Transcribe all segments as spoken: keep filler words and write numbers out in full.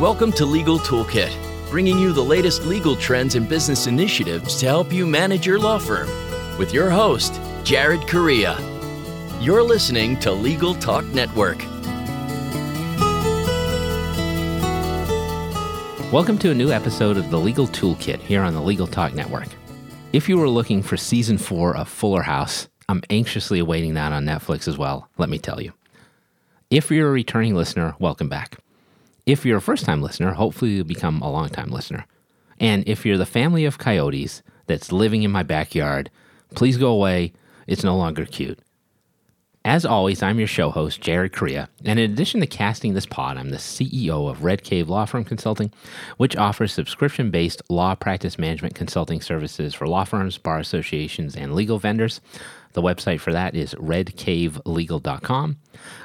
Welcome to Legal Toolkit, bringing you the latest legal trends and business initiatives to help you manage your law firm, with your host, Jared Correia. You're listening to Legal Talk Network. Welcome to a new episode of the Legal Toolkit here on the Legal Talk Network. If you were looking for season four of Fuller House, I'm anxiously awaiting that on Netflix as well, let me tell you. If you're a returning listener, welcome back. If you're a first-time listener, hopefully you'll become a long-time listener. And if you're the family of coyotes that's living in my backyard, please go away. It's no longer cute. As always, I'm your show host, Jared Correia, and in addition to casting this pod, I'm the C E O of Red Cave Law Firm Consulting, which offers subscription-based law practice management consulting services for law firms, bar associations, and legal vendors. The website for that is red cave legal dot com.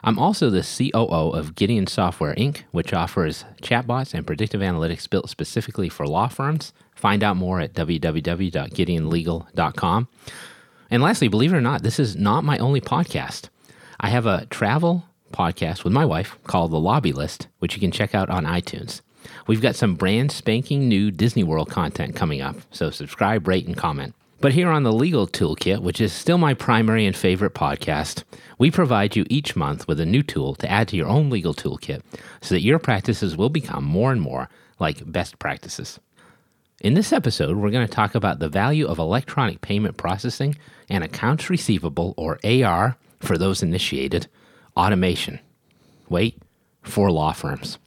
I'm also the C O O of Gideon Software, Incorporated, which offers chatbots and predictive analytics built specifically for law firms. Find out more at w w w dot gideon legal dot com. And lastly, believe it or not, this is not my only podcast. I have a travel podcast with my wife called The Lobby List, which you can check out on iTunes. We've got some brand spanking new Disney World content coming up, so subscribe, rate, and comment. But here on the Legal Toolkit, which is still my primary and favorite podcast, we provide you each month with a new tool to add to your own legal toolkit so that your practices will become more and more like best practices. In this episode, we're going to talk about the value of electronic payment processing and accounts receivable, or A R, for those initiated, automation. Wait, for law firms.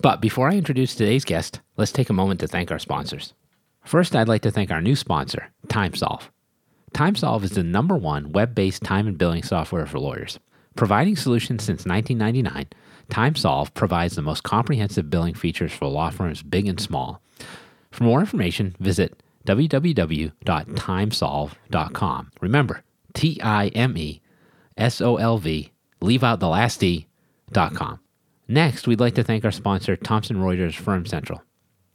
But before I introduce today's guest, let's take a moment to thank our sponsors. First, I'd like to thank our new sponsor, TimeSolve. TimeSolve is the number one web-based time and billing software for lawyers. Providing solutions since nineteen ninety-nine, TimeSolve provides the most comprehensive billing features for law firms big and small. For more information, visit w w w dot time solve dot com. Remember, T I M E S O L V, leave out the last D dot com. Next, we'd like to thank our sponsor, Thomson Reuters Firm Central.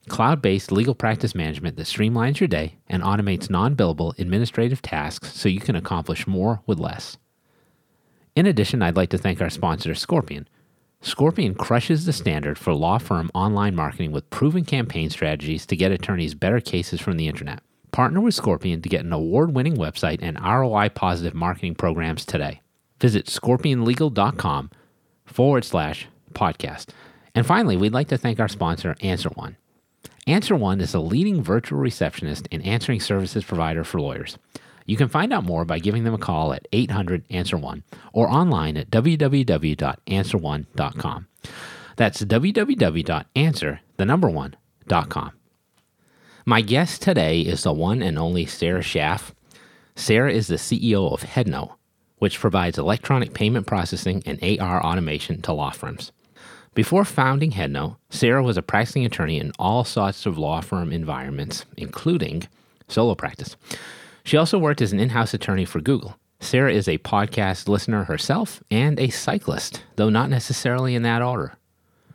Cloud-based legal practice management that streamlines your day and automates non-billable administrative tasks so you can accomplish more with less. In addition, I'd like to thank our sponsor, Scorpion. Scorpion crushes the standard for law firm online marketing with proven campaign strategies to get attorneys better cases from the internet. Partner with Scorpion to get an award-winning website and R O I-positive marketing programs today. Visit scorpion legal dot com forward slash podcast. And finally, we'd like to thank our sponsor, AnswerOne. AnswerOne is a leading virtual receptionist and answering services provider for lawyers. You can find out more by giving them a call at eight hundred answer one or online at w w w dot answer one dot com. That's w w w dot answer, the number one, dot com. My guest today is the one and only Sarah Schaaf. Sarah is the C E O of Headnote, which provides electronic payment processing and A R automation to law firms. Before founding Headnote, Sarah was a practicing attorney in all sorts of law firm environments, including solo practice. She also worked as an in-house attorney for Google. Sarah is a podcast listener herself and a cyclist, though not necessarily in that order.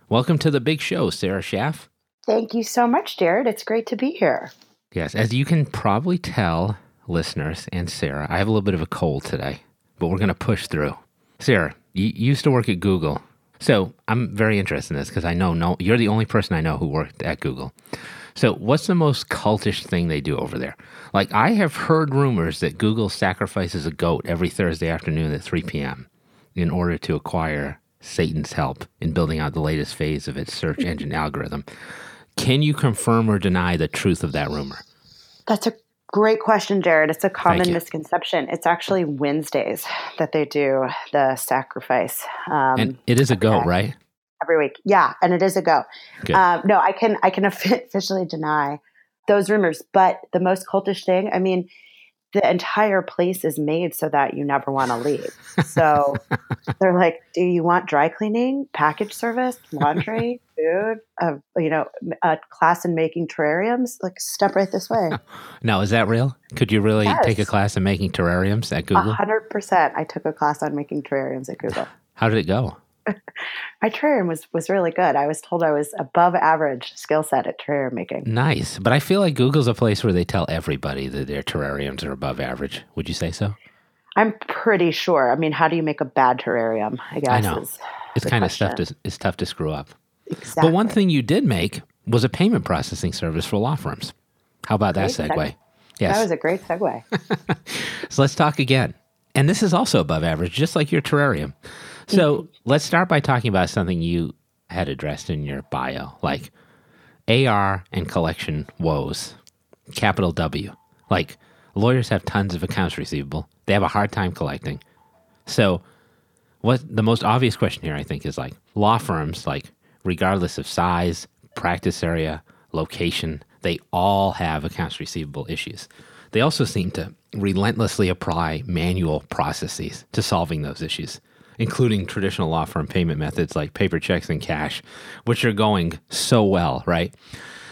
Welcome to the big show, Sarah Schaaf. Thank you so much, Jared. It's great to be here. Yes, as you can probably tell, listeners and Sarah, I have a little bit of a cold today, but we're going to push through. Sarah, you used to work at Google. So I'm very interested in this because I know no, you're the only person I know who worked at Google. So what's the most cultish thing they do over there? Like, I have heard rumors that Google sacrifices a goat every Thursday afternoon at three p.m. in order to acquire Satan's help in building out the latest phase of its search engine algorithm. Can you confirm or deny the truth of that rumor? That's a great question, Jared. It's a common misconception. It's actually Wednesdays that they do the sacrifice. Um, and it is a goat, right? Every week. Yeah. And it is a go. Uh, no, I can, I can officially deny those rumors, but the most cultish thing, I mean, the entire place is made so that you never want to leave. So they're like, do you want dry cleaning, package service, laundry, food, uh, you know, a class in making terrariums? Like, step right this way. Now, is that real? Could you really yes. take a class in making terrariums at Google? A hundred percent. I took a class on making terrariums at Google. How did it go? My terrarium was, was really good. I was told I was above average skill set at terrarium making. Nice. But I feel like Google's a place where they tell everybody that their terrariums are above average. Would you say so? I'm pretty sure. I mean, how do you make a bad terrarium, I guess? I know. It's kind of tough to, it's tough to screw up. Exactly. But one thing you did make was a payment processing service for law firms. How about great that segue? segue? Yes. That was a great segue. So let's talk again. And this is also above average, just like your terrarium. So mm-hmm. let's start by talking about something you had addressed in your bio, like A R and collection woes, capital W. Like lawyers have tons of accounts receivable. They have a hard time collecting. So what the most obvious question here, I think, is like law firms, like regardless of size, practice area, location, they all have accounts receivable issues. They also seem to relentlessly apply manual processes to solving those issues, including traditional law firm payment methods like paper checks and cash, which are going so well, right?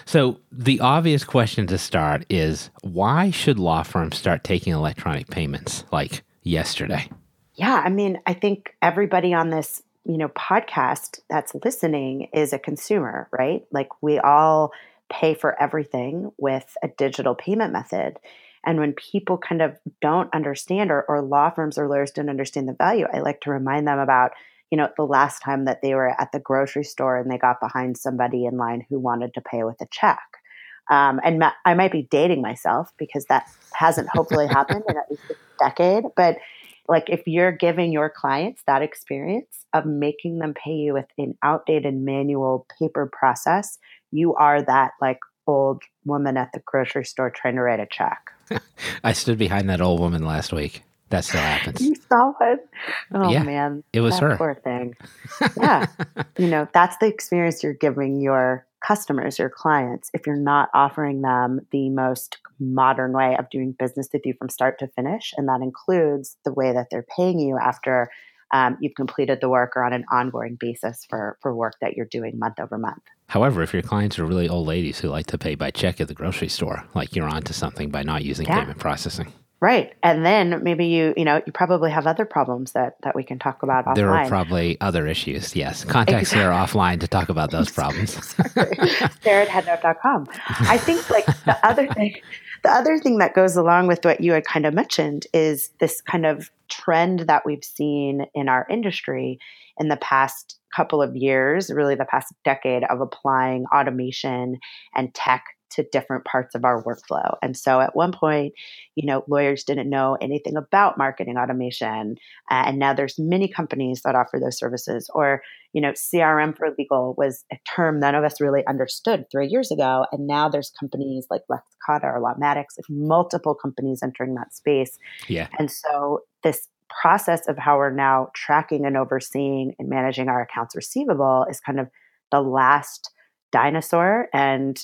So the obvious question to start is, why should law firms start taking electronic payments like yesterday? Yeah, I mean, I think everybody on this, you know, podcast that's listening is a consumer, right? Like we all pay for everything with a digital payment method. And when people kind of don't understand, or, or law firms or lawyers don't understand the value, I like to remind them about, you know, the last time that they were at the grocery store and they got behind somebody in line who wanted to pay with a check. Um, and ma- I might be dating myself because that hasn't hopefully happened in at least a decade. But like if you're giving your clients that experience of making them pay you with an outdated manual paper process, you are that like old woman at the grocery store trying to write a check. I stood behind that old woman last week. That still happens. You saw it? Oh, yeah, man. It was that her. Poor thing. Yeah. You know, that's the experience you're giving your customers, your clients, if you're not offering them the most modern way of doing business with you from start to finish. And that includes the way that they're paying you after um, you've completed the work or on an ongoing basis for, for work that you're doing month over month. However, if your clients are really old ladies who like to pay by check at the grocery store, like you're onto something by not using yeah. payment processing. Right. And then maybe you, you know, you probably have other problems that, that we can talk about offline. There are probably other issues. Yes. Contact exactly. Sarah offline to talk about those problems. Sarah at headnote dot com. I think like the other thing, the other thing that goes along with what you had kind of mentioned is this kind of trend that we've seen in our industry in the past couple of years, really the past decade, of applying automation and tech to different parts of our workflow. And so at one point, you know, lawyers didn't know anything about marketing automation. Uh, and now there's many companies that offer those services. Or, you know, C R M for legal was a term none of us really understood three years ago. And now there's companies like Lexicata or Lawmatics, multiple companies entering that space. Yeah. And so this process of how we're now tracking and overseeing and managing our accounts receivable is kind of the last dinosaur. And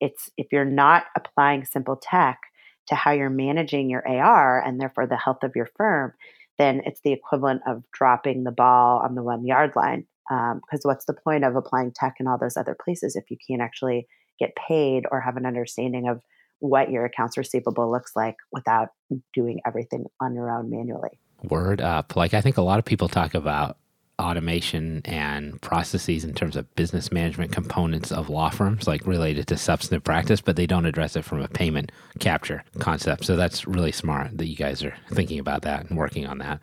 it's if you're not applying simple tech to how you're managing your A R and therefore the health of your firm, then it's the equivalent of dropping the ball on the one yard line. Um, because what's the point of applying tech in all those other places if you can't actually get paid or have an understanding of what your accounts receivable looks like without doing everything on your own manually? Word up. Like I think a lot of people talk about automation and processes in terms of business management components of law firms, like related to substantive practice, but they don't address it from a payment capture concept. So that's really smart that you guys are thinking about that and working on that.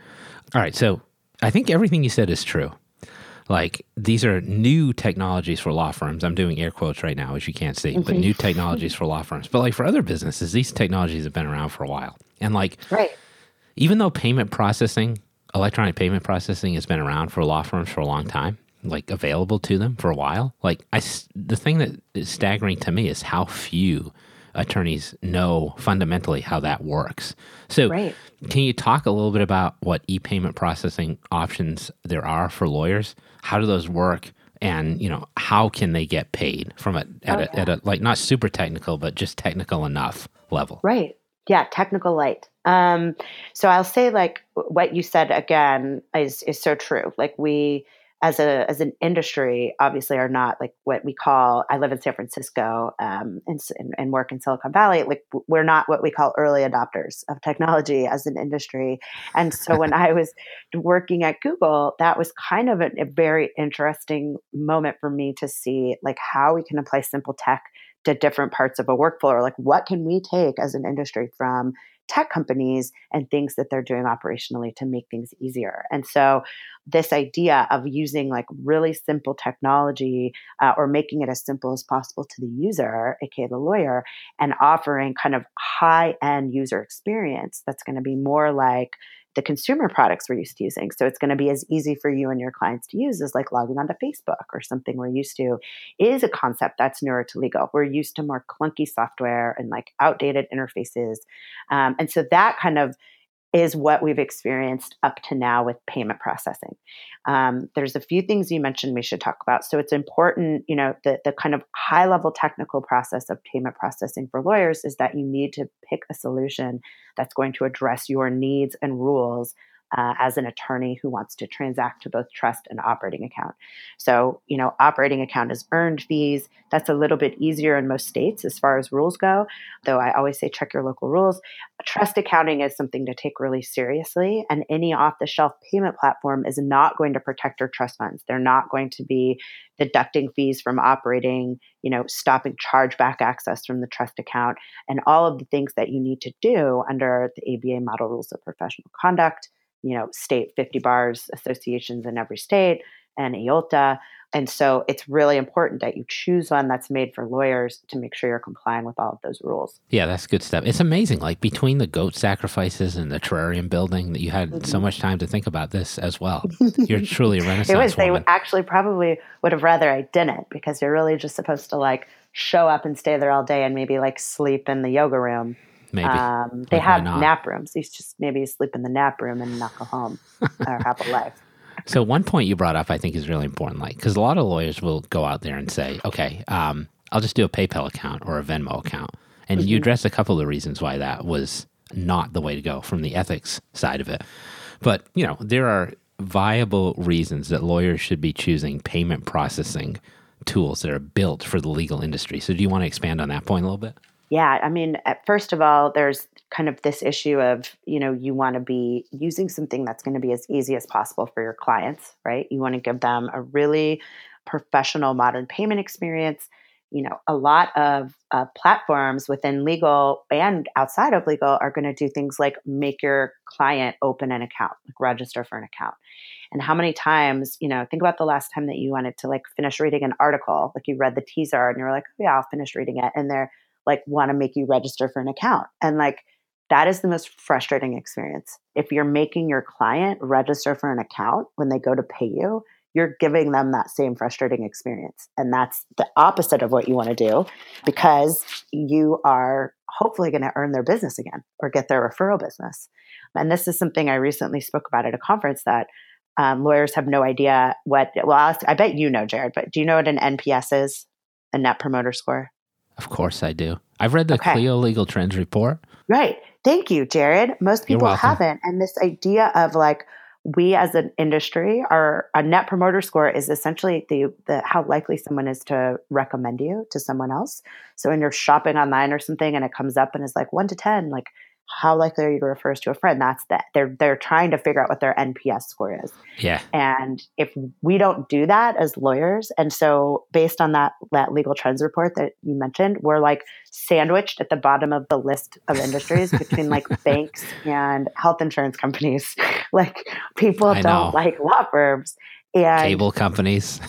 All right. So I think everything you said is true. Like these are new technologies for law firms. I'm doing air quotes right now, as you can't see, mm-hmm. but new technologies for law firms. But like for other businesses, these technologies have been around for a while. And like, right. even though payment processing electronic payment processing has been around for law firms for a long time, like available to them for a while. Like I, the thing that is staggering to me is how few attorneys know fundamentally how that works. So right. can you talk a little bit about what e-payment processing options there are for lawyers? How do those work? And, you know, how can they get paid from it at, oh, a, yeah. at a, like not super technical, but just technical enough level? Right. Yeah, technical light. Um, so I'll say like what you said again is is so true. Like we as a as an industry obviously are not like what we call, I live in San Francisco um, and, and work in Silicon Valley. Like we're not what we call early adopters of technology as an industry. And so when I was working at Google, that was kind of a, a very interesting moment for me to see like how we can apply simple tech to different parts of a workflow, or like what can we take as an industry from tech companies and things that they're doing operationally to make things easier. And so this idea of using like really simple technology uh, or making it as simple as possible to the user, aka the lawyer, and offering kind of high-end user experience that's going to be more like the consumer products we're used to using. So it's going to be as easy for you and your clients to use as like logging onto Facebook or something we're used to, is a concept that's newer to legal. We're used to more clunky software and like outdated interfaces. Um, and so that kind of is what we've experienced up to now with payment processing. Um, there's a few things you mentioned we should talk about. So it's important, you know, the, the kind of high-level technical process of payment processing for lawyers is that you need to pick a solution that's going to address your needs and rules Uh, as an attorney who wants to transact to both trust and operating account. So, you know, operating account is earned fees. That's a little bit easier in most states as far as rules go, though I always say check your local rules. Trust accounting is something to take really seriously, and any off-the-shelf payment platform is not going to protect your trust funds. They're not going to be deducting fees from operating, you know, stopping chargeback access from the trust account, and all of the things that you need to do under the A B A model rules of professional conduct, you know, state fifty bars associations in every state and I O L T A. And so it's really important that you choose one that's made for lawyers to make sure you're complying with all of those rules. Yeah, that's good stuff. It's amazing. Like between the goat sacrifices and the terrarium building, that you had mm-hmm. so much time to think about this as well. You're truly a renaissance woman. It was. They actually probably would have rather I didn't, because you're really just supposed to like show up and stay there all day and maybe like sleep in the yoga room. Maybe. Um, they like have nap rooms. You just maybe sleep in the nap room and not go home or have a life. So one point you brought up I think is really important, like, because a lot of lawyers will go out there and say, okay, um, I'll just do a PayPal account or a Venmo account. And mm-hmm. you addressed a couple of the reasons why that was not the way to go from the ethics side of it. But, you know, there are viable reasons that lawyers should be choosing payment processing tools that are built for the legal industry. So do you want to expand on that point a little bit? Yeah, I mean, first of all, there's kind of this issue of, you know, you want to be using something that's going to be as easy as possible for your clients, right? You want to give them a really professional modern payment experience. You know, a lot of uh, platforms within legal and outside of legal are going to do things like make your client open an account, like register for an account. And how many times, you know, think about the last time that you wanted to like finish reading an article, like you read the teaser and you were like, oh, yeah, I'll finish reading it. And they're like want to make you register for an account. And like, that is the most frustrating experience. If you're making your client register for an account when they go to pay you, you're giving them that same frustrating experience. And that's the opposite of what you want to do, because you are hopefully going to earn their business again or get their referral business. And this is something I recently spoke about at a conference that um, lawyers have no idea what, well, I'll, I bet you know, Jared, but do you know what an N P S is? A Net Promoter Score? Of course I do. I've read the okay. Clio Legal Trends report. Right. Thank you, Jared. Most people haven't. And this idea of like, we as an industry, our, our net promoter score is essentially the, the how likely someone is to recommend you to someone else. So when you're shopping online or something and it comes up and is like one to ten, like how likely are you to refer us to a friend? That's that. They're, they're trying to figure out what their N P S score is. Yeah. And if we don't do that as lawyers, and so based on that, that legal trends report that you mentioned, we're like sandwiched at the bottom of the list of industries between like banks and health insurance companies. Like people I don't know. Like law firms. And cable companies.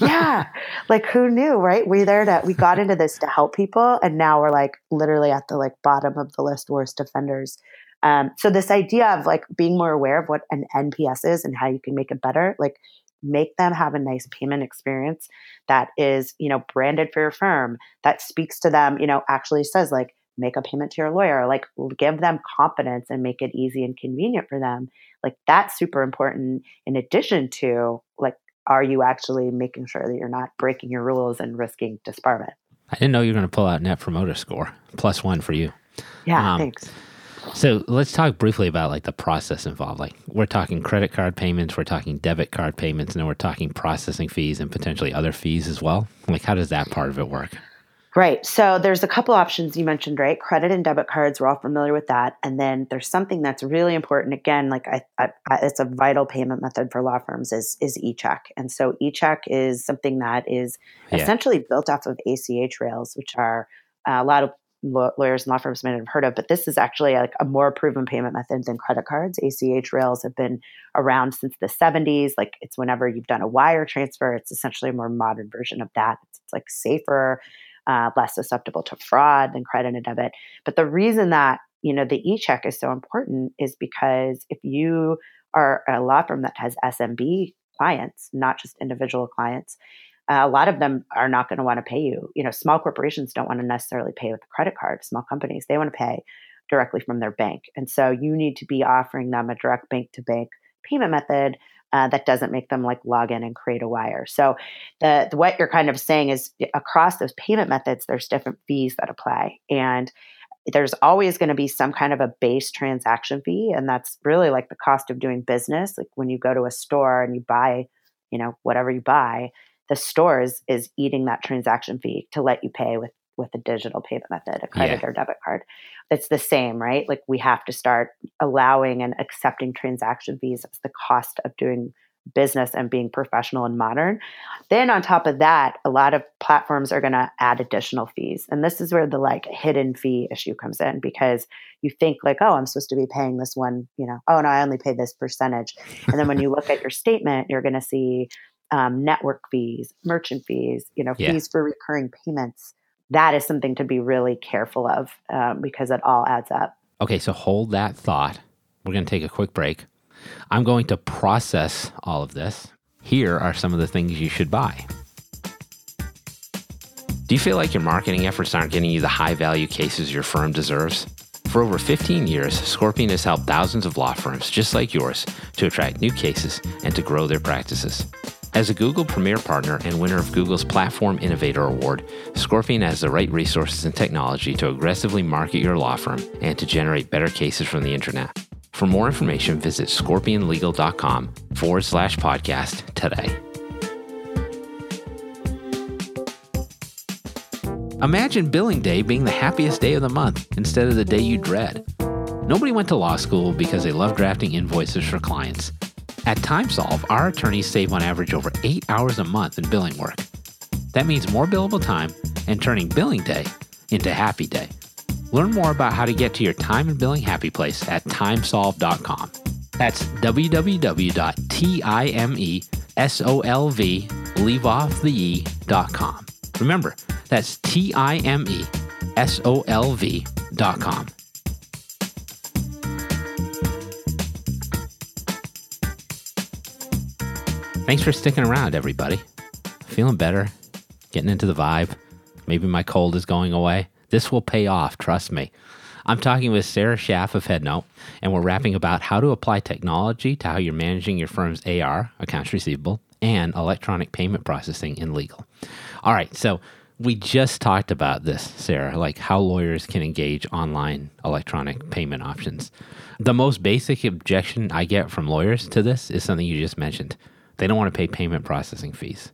Yeah. Like who knew, right? We're there to, we got into this to help people. And now we're like literally at the like bottom of the list, worst offenders. Um, so this idea of like being more aware of what an N P S is and how you can make it better, like make them have a nice payment experience that is, you know, branded for your firm, that speaks to them, you know, actually says like, make a payment to your lawyer, like give them confidence and make it easy and convenient for them. Like that's super important in addition to like, are you actually making sure that you're not breaking your rules and risking disbarment? I didn't know you were going to pull out Net Promoter Score. Plus one for you. Yeah, um, thanks. So let's talk briefly about like the process involved. Like we're talking credit card payments, we're talking debit card payments, and then we're talking processing fees and potentially other fees as well. Like how does that part of it work? Right. So there's a couple options you mentioned, right? Credit and debit cards, we're all familiar with that. And then there's something that's really important. Again, like I, I, I, it's a vital payment method for law firms is, is eCheck. And so eCheck is something that is yeah. essentially built off of A C H rails, which are a lot of law- lawyers and law firms may not have heard of, but this is actually like a more proven payment method than credit cards. A C H rails have been around since the seventies. Like, it's whenever you've done a wire transfer, it's essentially a more modern version of that. It's, it's like safer, uh, less susceptible to fraud than credit and debit. But the reason that, you know, the eCheck is so important is because if you are a law firm that has S M B clients, not just individual clients, Uh, a lot of them are not going to want to pay you. You know, small corporations don't want to necessarily pay with a credit card. Small companies, they want to pay directly from their bank. And so you need to be offering them a direct bank-to-bank payment method uh, that doesn't make them like log in and create a wire. So the, the what you're kind of saying is across those payment methods, there's different fees that apply. And there's always going to be some kind of a base transaction fee. And that's really like the cost of doing business. Like when you go to a store and you buy, you know, whatever you buy, the store is, is eating that transaction fee to let you pay with, with a digital payment method, a credit yeah. or debit card. It's the same, right? Like we have to start allowing and accepting transaction fees as the cost of doing business and being professional and modern. Then on top of that, a lot of platforms are going to add additional fees. And this is where the like hidden fee issue comes in, because you think like, oh, I'm supposed to be paying this one, you know, oh no, I only pay this percentage. And then when you look at your statement, you're going to see Um, network fees, merchant fees, you know, yeah. fees for recurring payments. That is something to be really careful of um, because it all adds up. Okay, so hold that thought. We're going to take a quick break. I'm going to process all of this. Here are some of the things you should buy. Do you feel like your marketing efforts aren't getting you the high-value cases your firm deserves? For over fifteen years, Scorpion has helped thousands of law firms just like yours to attract new cases and to grow their practices. As a Google Premier Partner and winner of Google's Platform Innovator Award, Scorpion has the right resources and technology to aggressively market your law firm and to generate better cases from the internet. For more information, visit scorpionlegal.com forward slash podcast today. Imagine billing day being the happiest day of the month instead of the day you dread. Nobody went to law school because they love drafting invoices for clients. At TimeSolve, our attorneys save on average over eight hours a month in billing work. That means more billable time and turning billing day into happy day. Learn more about how to get to your time and billing happy place at timesolve dot com. That's w w w dot timesolve leave off the e dot com. Remember, that's T I M E S O L V dot com. Thanks for sticking around, everybody. Feeling better, getting into the vibe. Maybe my cold is going away. This will pay off, trust me. I'm talking with Sarah Schaaf of Headnote, and we're rapping about how to apply technology to how you're managing your firm's A R, accounts receivable, and electronic payment processing in legal. All right, so we just talked about this, Sarah, like how lawyers can engage online electronic payment options. The most basic objection I get from lawyers to this is something you just mentioned. They don't want to pay payment processing fees.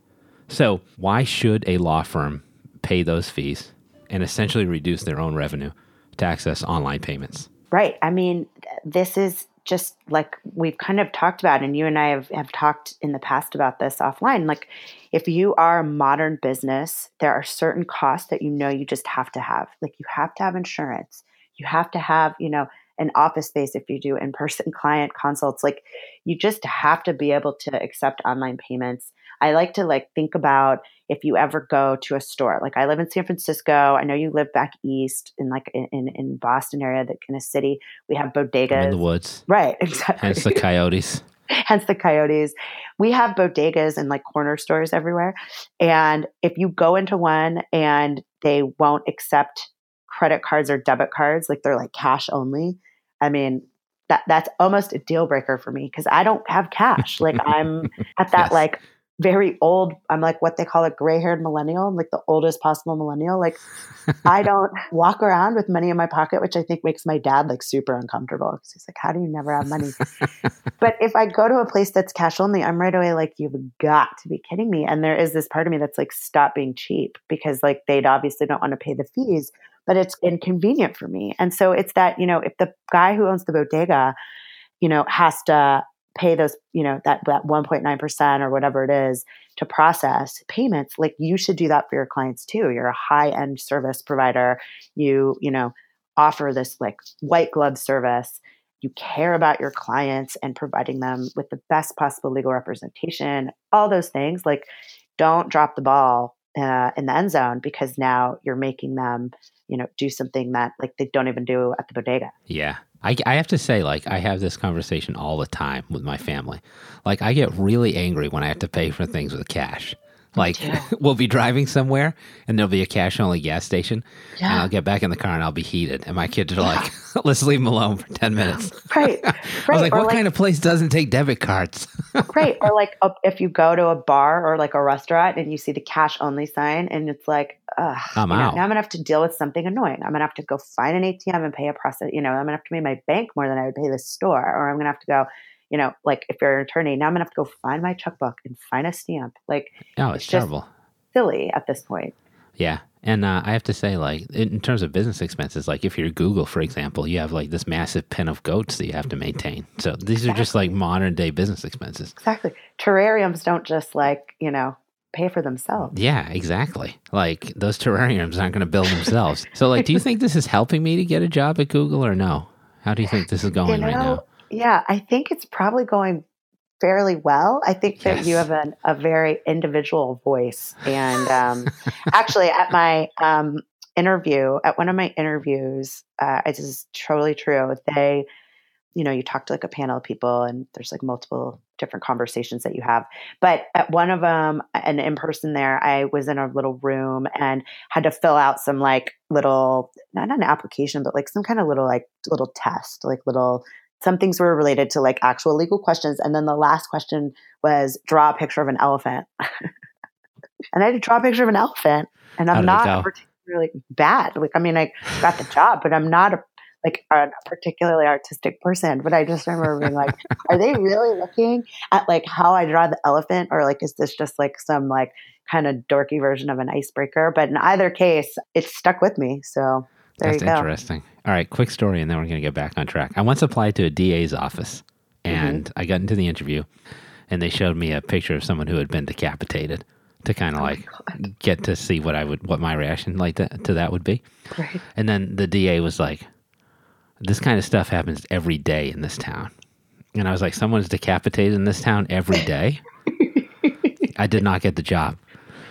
So why should a law firm pay those fees and essentially reduce their own revenue to access online payments? Right. I mean, this is just like we've kind of talked about, and you and I have, have talked in the past about this offline. Like if you are a modern business, there are certain costs that you know you just have to have. Like you have to have insurance. You have to have, you know, an office space if you do in-person client consults. Like you just have to be able to accept online payments. I like to like think about if you ever go to a store, like I live in San Francisco. I know you live back east in like in, in, in Boston area, that kind of city. We have bodegas. I'm in the woods. Right, exactly. Hence the coyotes. Hence the coyotes. We have bodegas and like corner stores everywhere. And if you go into one and they won't accept credit cards or debit cards, like they're like cash only. I mean, that that's almost a deal breaker for me because I don't have cash. Like I'm at that yes. like very old, I'm like what they call a gray-haired millennial. I'm like the oldest possible millennial. Like I don't walk around with money in my pocket, which I think makes my dad like super uncomfortable because he's like, how do you never have money? But if I go to a place that's cash only, I'm right away like, you've got to be kidding me. And there is this part of me that's like, stop being cheap, because like they'd obviously don't want to pay the fees, but it's inconvenient for me. And so it's that, you know, if the guy who owns the bodega, you know, has to pay those, you know, that, that one point nine percent or whatever it is to process payments, like you should do that for your clients too. You're a high-end service provider. You, you know, offer this like white glove service. You care about your clients and providing them with the best possible legal representation, all those things. Like, don't drop the ball uh, in the end zone, because now you're making them, you know, do something that like they don't even do at the bodega. Yeah. I, I have to say, like, I have this conversation all the time with my family. Like, I get really angry when I have to pay for things with cash. Like, we'll be driving somewhere and there'll be a cash-only gas station. Yeah. And I'll get back in the car and I'll be heated. And my kids are yeah. like, let's leave them alone for ten minutes. Right. right. I was like, or what like, kind of place doesn't take debit cards? Right. Or like a, if you go to a bar or like a restaurant and you see the cash-only sign and it's like, ugh, I'm you know, out. Now I'm going to have to deal with something annoying. I'm going to have to go find an A T M and pay a process. You know, I'm going to have to pay my bank more than I would pay the store. Or I'm going to have to go... You know, like if you're an attorney, now I'm gonna have to go find my checkbook and find a stamp. Like, oh, it's, it's terrible, just silly at this point. Yeah, and uh, I have to say, like in terms of business expenses, like if you're Google, for example, you have like this massive pen of goats that you have to maintain. So these exactly. are just like modern day business expenses. Exactly, terrariums don't just like you know pay for themselves. Yeah, exactly. Like those terrariums aren't gonna build themselves. So, like, do you think this is helping me to get a job at Google or no? How do you think this is going you know, right now? Yeah, I think it's probably going fairly well. I think that yes. you have an, a very individual voice. And um, actually, at my um, interview, at one of my interviews, uh, this is totally true. They, you know, you talk to like a panel of people and there's like multiple different conversations that you have. But at one of them, and in person there, I was in a little room and had to fill out some like little, not an application, but like some kind of little like little test, like little... Some things were related to like actual legal questions. And then the last question was draw a picture of an elephant. And I had to draw a picture of an elephant. And I'm not particularly bad. Like, I mean, I got the job, but I'm not a, like a particularly artistic person. But I just remember being like, are they really looking at like how I draw the elephant? Or like, is this just like some like kind of dorky version of an icebreaker? But in either case, it stuck with me. So there That's you go. That's interesting. All right, quick story, and then we're going to get back on track. I once applied to a D A's office, and mm-hmm. I got into the interview, and they showed me a picture of someone who had been decapitated to kind of oh like get to see what I would, what my reaction like that, to that would be. Right. And then the D A was like, "This kind of stuff happens every day in this town," and I was like, "Someone's decapitated in this town every day." I did not get the job.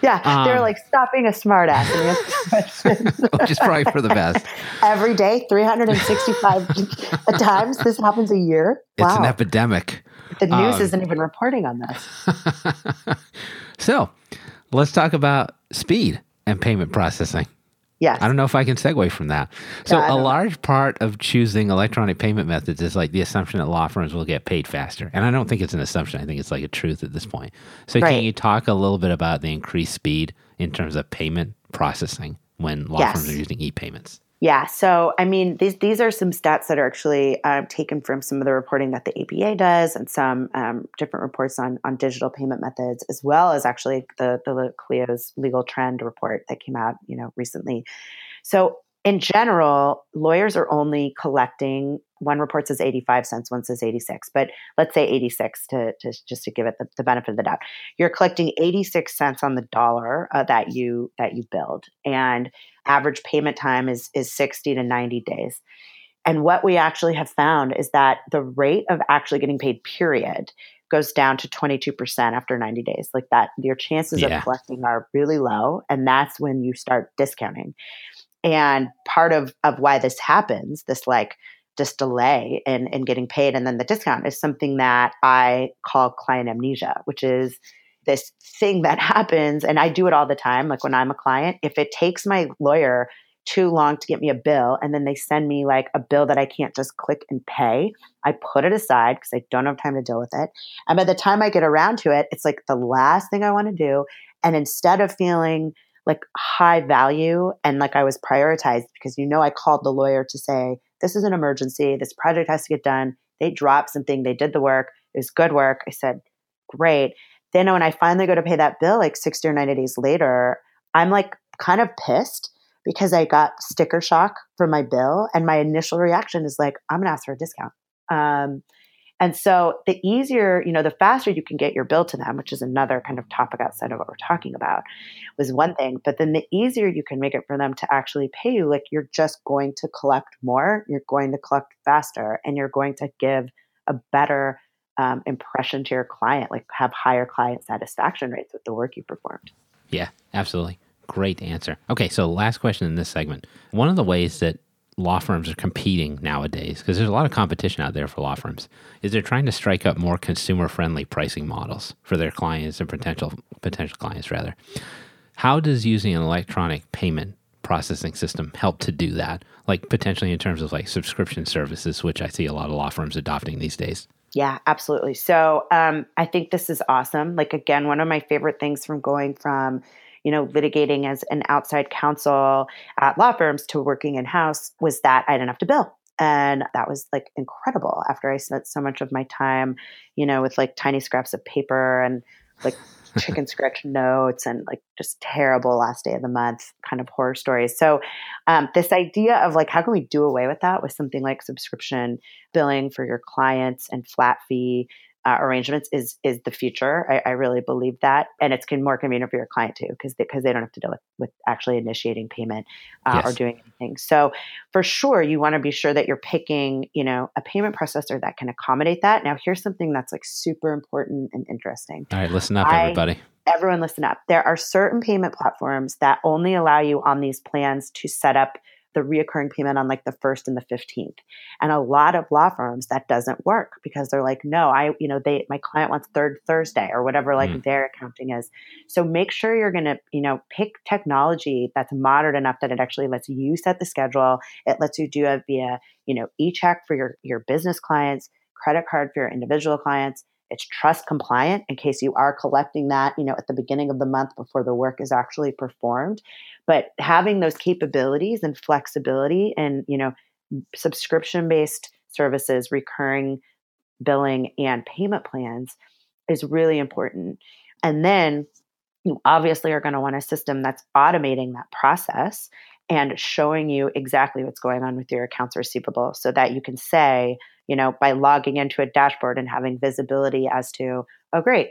Yeah, um, they're like stopping a smartass. Which is probably for the best. Every day, three hundred sixty-five times. This happens a year. Wow. It's an epidemic. The news um, isn't even reporting on this. So let's talk about speed and payment processing. Yes. I don't know if I can segue from that. So no, a large part of choosing electronic payment methods is like the assumption that law firms will get paid faster. And I don't think it's an assumption. I think it's like a truth at this point. So right. Can you talk a little bit about the increased speed in terms of payment processing when law yes. firms are using e-payments? Yeah. So, I mean, these these are some stats that are actually uh, taken from some of the reporting that the A B A does and some um, different reports on, on digital payment methods, as well as actually the, the Clio's legal trend report that came out, you know, recently. So in general, lawyers are only collecting, one report says eighty-five cents, one says eighty-six, but let's say eighty-six to, to just to give it the, the benefit of the doubt. You're collecting eighty-six cents on the dollar uh, that you, that you billed. And average payment time is is sixty to ninety days. And what we actually have found is that the rate of actually getting paid, period, goes down to twenty-two percent after ninety days. Like that, your chances yeah. of collecting are really low. And that's when you start discounting. And part of, of why this happens, this like just delay in, in getting paid and then the discount, is something that I call client amnesia, which is this thing that happens, and I do it all the time. Like when I'm a client, if it takes my lawyer too long to get me a bill, and then they send me like a bill that I can't just click and pay, I put it aside because I don't have time to deal with it. And by the time I get around to it, it's like the last thing I want to do. And instead of feeling like high value and like I was prioritized, because you know I called the lawyer to say, this is an emergency, this project has to get done. They dropped something, they did the work, it was good work. I said, great. Then when I finally go to pay that bill, like sixty or ninety days later, I'm like kind of pissed because I got sticker shock from my bill. And my initial reaction is like, I'm going to ask for a discount. Um, And so the easier, you know, the faster you can get your bill to them, which is another kind of topic outside of what we're talking about, was one thing. But then the easier you can make it for them to actually pay you, like you're just going to collect more, you're going to collect faster, and you're going to give a better um, impression to your client, like have higher client satisfaction rates with the work you performed. Yeah, absolutely. Great answer. Okay, so last question in this segment. One of the ways that law firms are competing nowadays, because there's a lot of competition out there for law firms, is they're trying to strike up more consumer-friendly pricing models for their clients and potential potential clients, rather. How does using an electronic payment processing system help to do that, like potentially in terms of like subscription services, which I see a lot of law firms adopting these days? Yeah, absolutely. So um, I think this is awesome. Like, again, one of my favorite things from going from you know, litigating as an outside counsel at law firms to working in-house was that I didn't have to bill. And that was like incredible after I spent so much of my time, you know, with like tiny scraps of paper and like chicken scratch notes and like just terrible last day of the month kind of horror stories. So um, this idea of like, how can we do away with that with something like subscription billing for your clients and flat fee Uh, arrangements is is the future. I, I really believe that. And it's can, more convenient for your client too, because they, they don't have to deal with, with actually initiating payment uh, yes. or doing anything. So for sure, you want to be sure that you're picking, you know, a payment processor that can accommodate that. Now, here's something that's like super important and interesting. All right, listen up, I, everybody. Everyone listen up. There are certain payment platforms that only allow you on these plans to set up the reoccurring payment on like the first and the fifteenth. And a lot of law firms, that doesn't work because they're like, no, I, you know, they, my client wants third Thursday or whatever, like mm. their accounting is. So make sure you're going to, you know, pick technology that's modern enough that it actually lets you set the schedule. It lets you do it via, you know, eCheck for your, your business clients, credit card for your individual clients. It's trust compliant in case you are collecting that, you know, at the beginning of the month before the work is actually performed. But having those capabilities and flexibility and, you know, subscription-based services, recurring billing and payment plans is really important. And then you obviously are going to want a system that's automating that process and showing you exactly what's going on with your accounts receivable so that you can say, you know, by logging into a dashboard and having visibility as to, oh, great,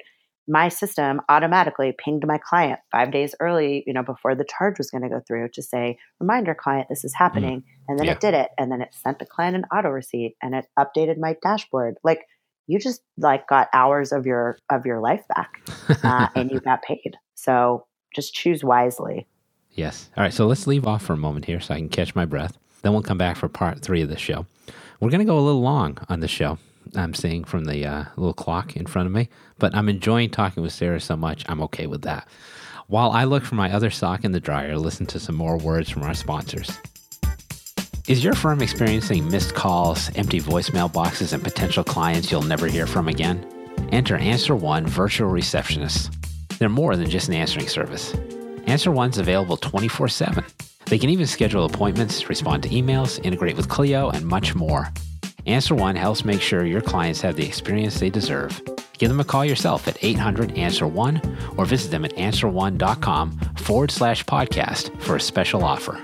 my system automatically pinged my client five days early, you know, before the charge was going to go through to say, reminder client, this is happening. Mm. And then yeah. it did it. And then it sent the client an auto receipt and it updated my dashboard. Like you just like got hours of your, of your life back uh, and you got paid. So just choose wisely. Yes. All right. So let's leave off for a moment here so I can catch my breath. Then we'll come back for part three of the show. We're going to go a little long on the show, I'm seeing from the uh, little clock in front of me, but I'm enjoying talking with Sarah so much, I'm okay with that. While I look for my other sock in the dryer, listen to some more words from our sponsors. Is your firm experiencing missed calls, empty voicemail boxes, and potential clients you'll never hear from again? Enter AnswerOne Virtual Receptionists. They're more than just an answering service. AnswerOne's available twenty-four seven. They can even schedule appointments, respond to emails, integrate with Clio, and much more. AnswerOne helps make sure your clients have the experience they deserve. Give them a call yourself at eight hundred answer one or visit them at answer one dot com forward slash podcast for a special offer.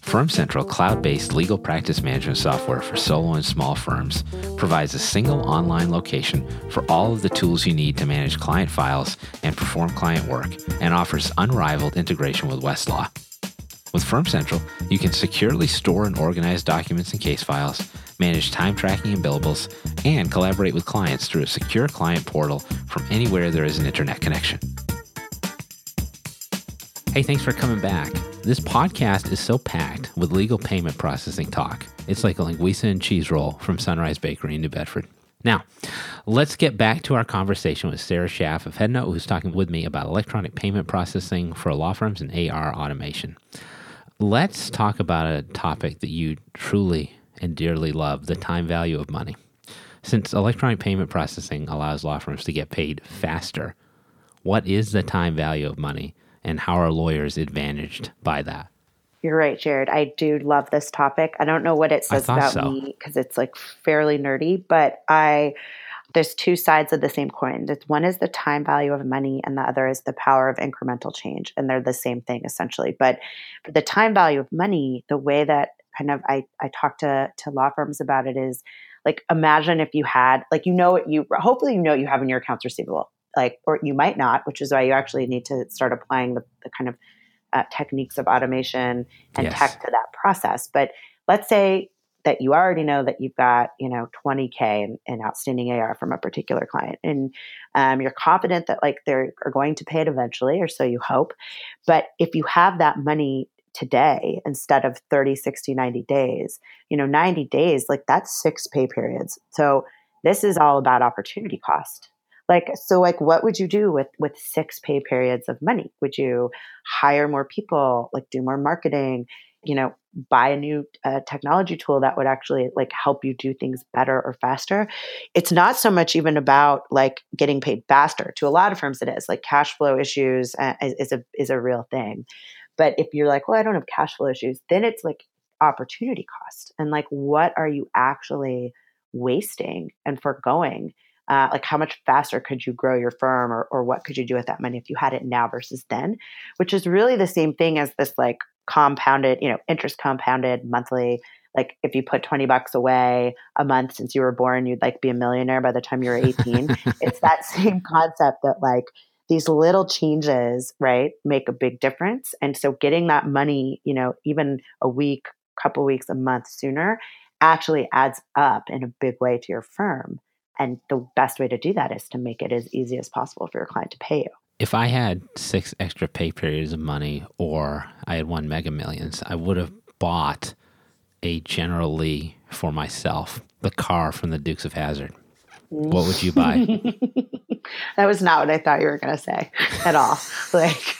Firm Central cloud-based legal practice management software for solo and small firms provides a single online location for all of the tools you need to manage client files and perform client work and offers unrivaled integration with Westlaw. With Firm Central, you can securely store and organize documents and case files, manage time tracking and billables, and collaborate with clients through a secure client portal from anywhere there is an internet connection. Hey, thanks for coming back. This podcast is so packed with legal payment processing talk. It's like a linguiça and cheese roll from Sunrise Bakery in New Bedford. Now, let's get back to our conversation with Sarah Schaaf of Headnote, who's talking with me about electronic payment processing for law firms and A R automation. Let's talk about a topic that you truly and dearly love, the time value of money. Since electronic payment processing allows law firms to get paid faster, what is the time value of money? And how are lawyers advantaged by that? You're right, Jared. I do love this topic. I don't know what it says about so. me because it's like fairly nerdy, but I there's two sides of the same coin. One is the time value of money and the other is the power of incremental change. And they're the same thing essentially. But for the time value of money, the way that kind of, I, I talk to, to law firms about it is like, imagine if you had, like, you know what you, hopefully you know what you have in your accounts receivable, like, or you might not, which is why you actually need to start applying the, the kind of uh, techniques of automation and yes. tech to that process. But let's say that you already know that you've got, you know, twenty K in, in outstanding A R from a particular client. And um, you're confident that like they're are going to pay it eventually, or so you hope. But if you have that money today, instead of thirty, sixty, ninety days, you know, ninety days, like that's six pay periods. So this is all about opportunity cost. Like, so like, what would you do with, with six pay periods of money? Would you hire more people, like do more marketing, you know, buy a new uh, technology tool that would actually like help you do things better or faster? It's not so much even about like getting paid faster. To a lot of firms, it is like cash flow issues uh, is, is a is a real thing. But if you're like, well, I don't have cash flow issues, then it's like opportunity cost and like what are you actually wasting and forgoing? Uh, like how much faster could you grow your firm, or or what could you do with that money if you had it now versus then? Which is really the same thing as this like compounded, you know, interest compounded monthly. Like if you put twenty bucks away a month since you were born, you'd like be a millionaire by the time you were eighteen. It's that same concept that like these little changes, right, make a big difference. And so getting that money, you know, even a week, couple weeks, a month sooner actually adds up in a big way to your firm. And the best way to do that is to make it as easy as possible for your client to pay you. If I had six extra pay periods of money, or I had won Mega Millions, I would have bought a generally for myself, the car from the Dukes of Hazzard. What would you buy? That was not what I thought you were going to say at all. Like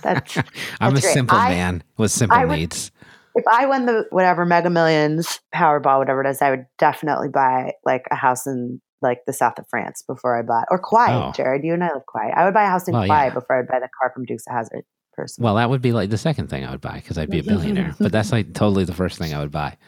that's, that's I'm a great. simple I, man with simple I needs. Would, If I won the whatever Mega Millions, Powerball, whatever it is, I would definitely buy like a house in like the south of France before I bought, or Kauai. Oh. Jared, you and I live Kauai. I would buy a house in well, Kauai yeah. before I'd buy the car from Dukes of Hazzard. Personally, well, that would be like the second thing I would buy because I'd be a billionaire. But that's like totally the first thing I would buy.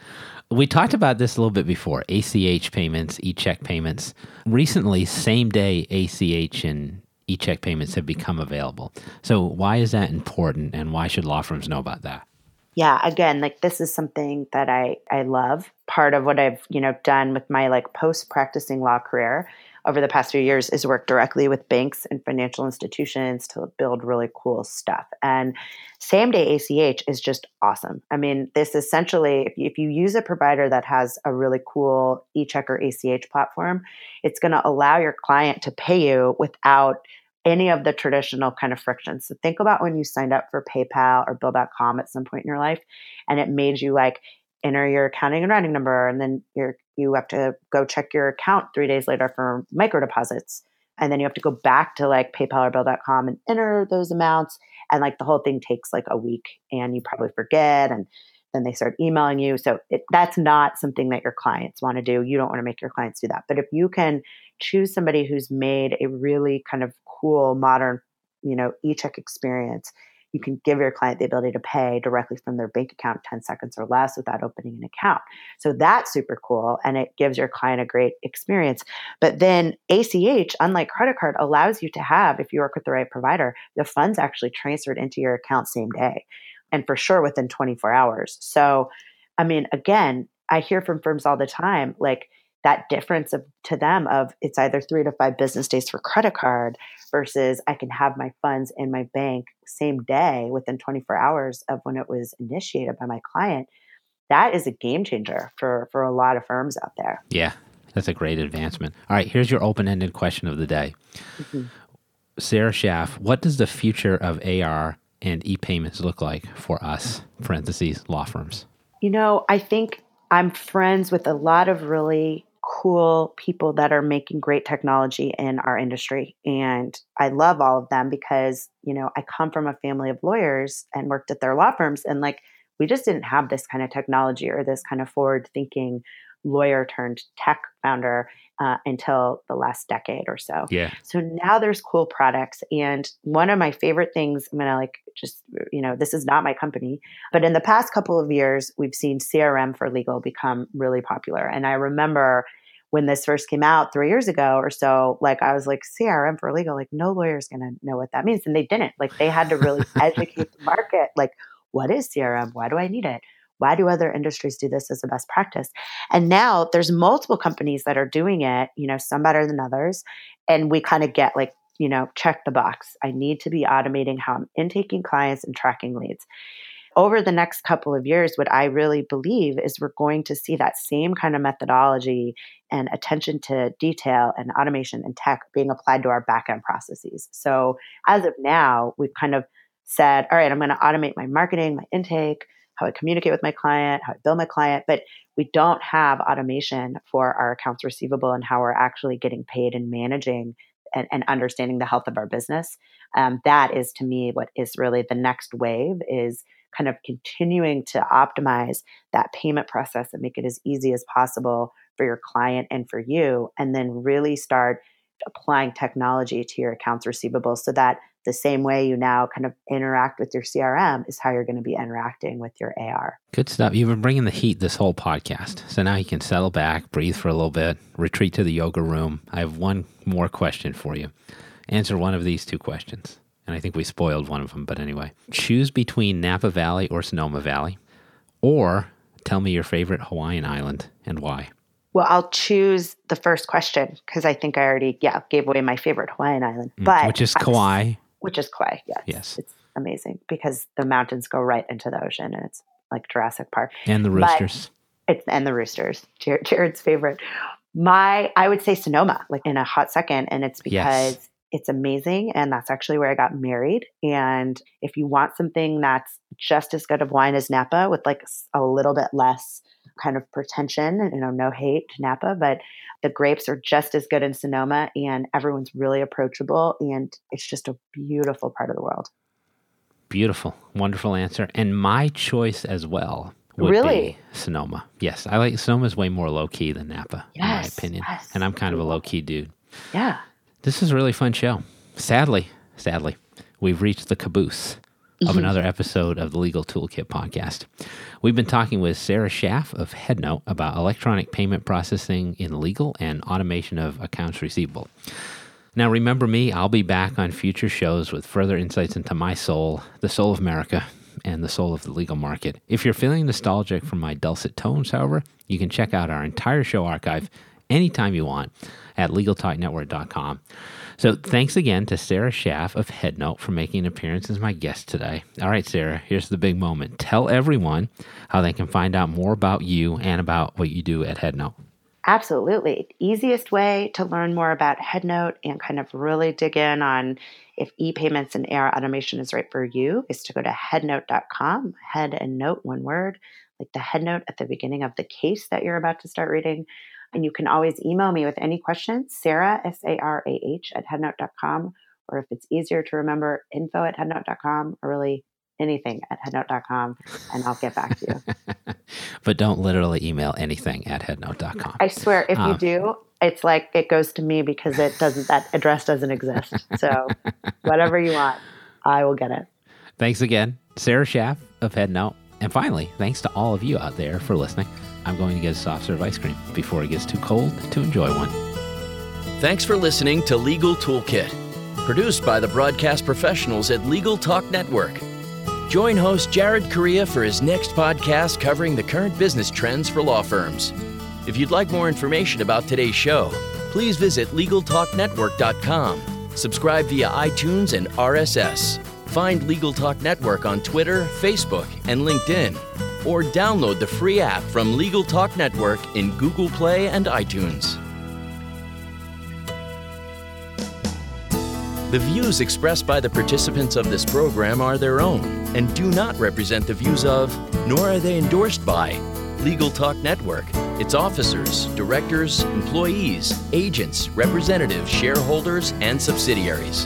We talked about this a little bit before: A C H payments, eCheck payments. Recently, same day A C H and eCheck payments have become available. So, why is that important, and why should law firms know about that? Yeah, again, like this is something that I, I love. Part of what I've, you know, done with my like post-practicing law career over the past few years is work directly with banks and financial institutions to build really cool stuff. And same-day A C H is just awesome. I mean, this essentially, if you, if you use a provider that has a really cool eCheck or A C H platform, it's going to allow your client to pay you without any of the traditional kind of friction. So think about when you signed up for PayPal or bill dot com at some point in your life, and it made you like enter your accounting and routing number, and then you're, you have to go check your account three days later for micro deposits. And then you have to go back to like PayPal or bill dot com and enter those amounts. And like the whole thing takes like a week and you probably forget. And then they start emailing you. So it, that's not something that your clients want to do. You don't want to make your clients do that. But if you can choose somebody who's made a really kind of cool, modern, you know, eCheck experience, you can give your client the ability to pay directly from their bank account ten seconds or less without opening an account. So that's super cool. And it gives your client a great experience. But then A C H, unlike credit card, allows you to have, if you work with the right provider, the funds actually transferred into your account same day, and for sure within twenty-four hours. So, I mean, again, I hear from firms all the time, like, that difference of, to them of it's either three to five business days for credit card versus I can have my funds in my bank same day within twenty-four hours of when it was initiated by my client. That is a game changer for, for a lot of firms out there. Yeah, that's a great advancement. All right, here's your open-ended question of the day. Mm-hmm. Sarah Schaaf, what does the future of A R and e-payments look like for us, parentheses, law firms? You know, I think I'm friends with a lot of really cool people that are making great technology in our industry. And I love all of them because, you know, I come from a family of lawyers and worked at their law firms. And like, we just didn't have this kind of technology or this kind of forward thinking lawyer turned tech founder uh, until the last decade or so. Yeah. So now there's cool products. And one of my favorite things, I'm going to like, just, you know, this is not my company, but in the past couple of years, we've seen C R M for legal become really popular. And I remember when this first came out three years ago or so, like I was like, C R M for legal, like no lawyer's going to know what that means. And they didn't. Like they had to really educate the market. Like, what is C R M? Why do I need it? Why do other industries do this as a best practice? And now there's multiple companies that are doing it, you know, some better than others. And we kind of get like, you know, check the box. I need to be automating how I'm intaking clients and tracking leads. Over the next couple of years, what I really believe is we're going to see that same kind of methodology and attention to detail and automation and tech being applied to our backend processes. So as of now, we've kind of said, all right, I'm going to automate my marketing, my intake, how I communicate with my client, how I bill my client, but we don't have automation for our accounts receivable and how we're actually getting paid and managing and, and understanding the health of our business. Um, that is, to me, what is really the next wave, is kind of continuing to optimize that payment process and make it as easy as possible for your client and for you, and then really start applying technology to your accounts receivable so that the same way you now kind of interact with your C R M is how you're going to be interacting with your A R. Good stuff. You've been bringing the heat this whole podcast. So now you can settle back, breathe for a little bit, retreat to the yoga room. I have one more question for you. Answer one of these two questions. And I think we spoiled one of them, but anyway. Choose between Napa Valley or Sonoma Valley, or tell me your favorite Hawaiian island and why. Well, I'll choose the first question because I think I already yeah gave away my favorite Hawaiian island. Mm, but Which is Kauai. I, which is Kauai, yes. Yes. It's amazing because the mountains go right into the ocean and it's like Jurassic Park. And the roosters. It's, and the roosters. Jared, Jared's favorite. My, I would say Sonoma, like in a hot second, and it's because yes. It's amazing. And that's actually where I got married. And if you want something that's just as good of wine as Napa with like a little bit less kind of pretension, you know, no hate to Napa, but the grapes are just as good in Sonoma and everyone's really approachable. And it's just a beautiful part of the world. Beautiful. Wonderful answer. And my choice as well would really? be Sonoma. Yes. I like Sonoma's way more low key than Napa, yes, in my opinion. Yes. And I'm kind of a low key dude. Yeah. This is a really fun show. Sadly, sadly, we've reached the caboose of another episode of the Legal Toolkit podcast. We've been talking with Sarah Schaaf of Headnote about electronic payment processing in legal and automation of accounts receivable. Now, remember me, I'll be back on future shows with further insights into my soul, the soul of America, and the soul of the legal market. If you're feeling nostalgic for my dulcet tones, however, you can check out our entire show archive anytime you want at legal talk network dot com. So thanks again to Sarah Schaaf of Headnote for making an appearance as my guest today. All right, Sarah, here's the big moment. Tell everyone how they can find out more about you and about what you do at Headnote. Absolutely. The easiest way to learn more about Headnote and kind of really dig in on if e-payments and A R automation is right for you is to go to headnote dot com, head and note, one word, like the headnote at the beginning of the case that you're about to start reading. And you can always email me with any questions, Sarah, S A R A H, at headnote dot com, or if it's easier to remember, info at headnote dot com, or really anything at headnote dot com, and I'll get back to you. But don't literally email anything at headnote dot com. I swear, if um, you do, it's like it goes to me because it doesn't. That address doesn't exist. So whatever you want, I will get it. Thanks again, Sarah Schaaf of Headnote. And finally, thanks to all of you out there for listening. I'm going to get a soft serve ice cream before it gets too cold to enjoy one. Thanks for listening to Legal Toolkit, produced by the broadcast professionals at Legal Talk Network. Join host Jared Correia for his next podcast covering the current business trends for law firms. If you'd like more information about today's show, please visit legal talk network dot com. Subscribe via iTunes and R S S. Find Legal Talk Network on Twitter, Facebook, and LinkedIn, or download the free app from Legal Talk Network in Google Play and iTunes. The views expressed by the participants of this program are their own and do not represent the views of, nor are they endorsed by, Legal Talk Network, its officers, directors, employees, agents, representatives, shareholders, and subsidiaries.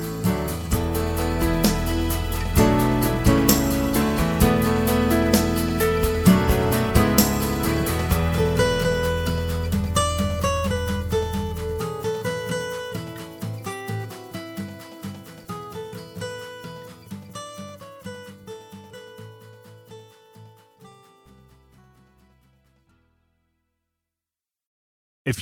If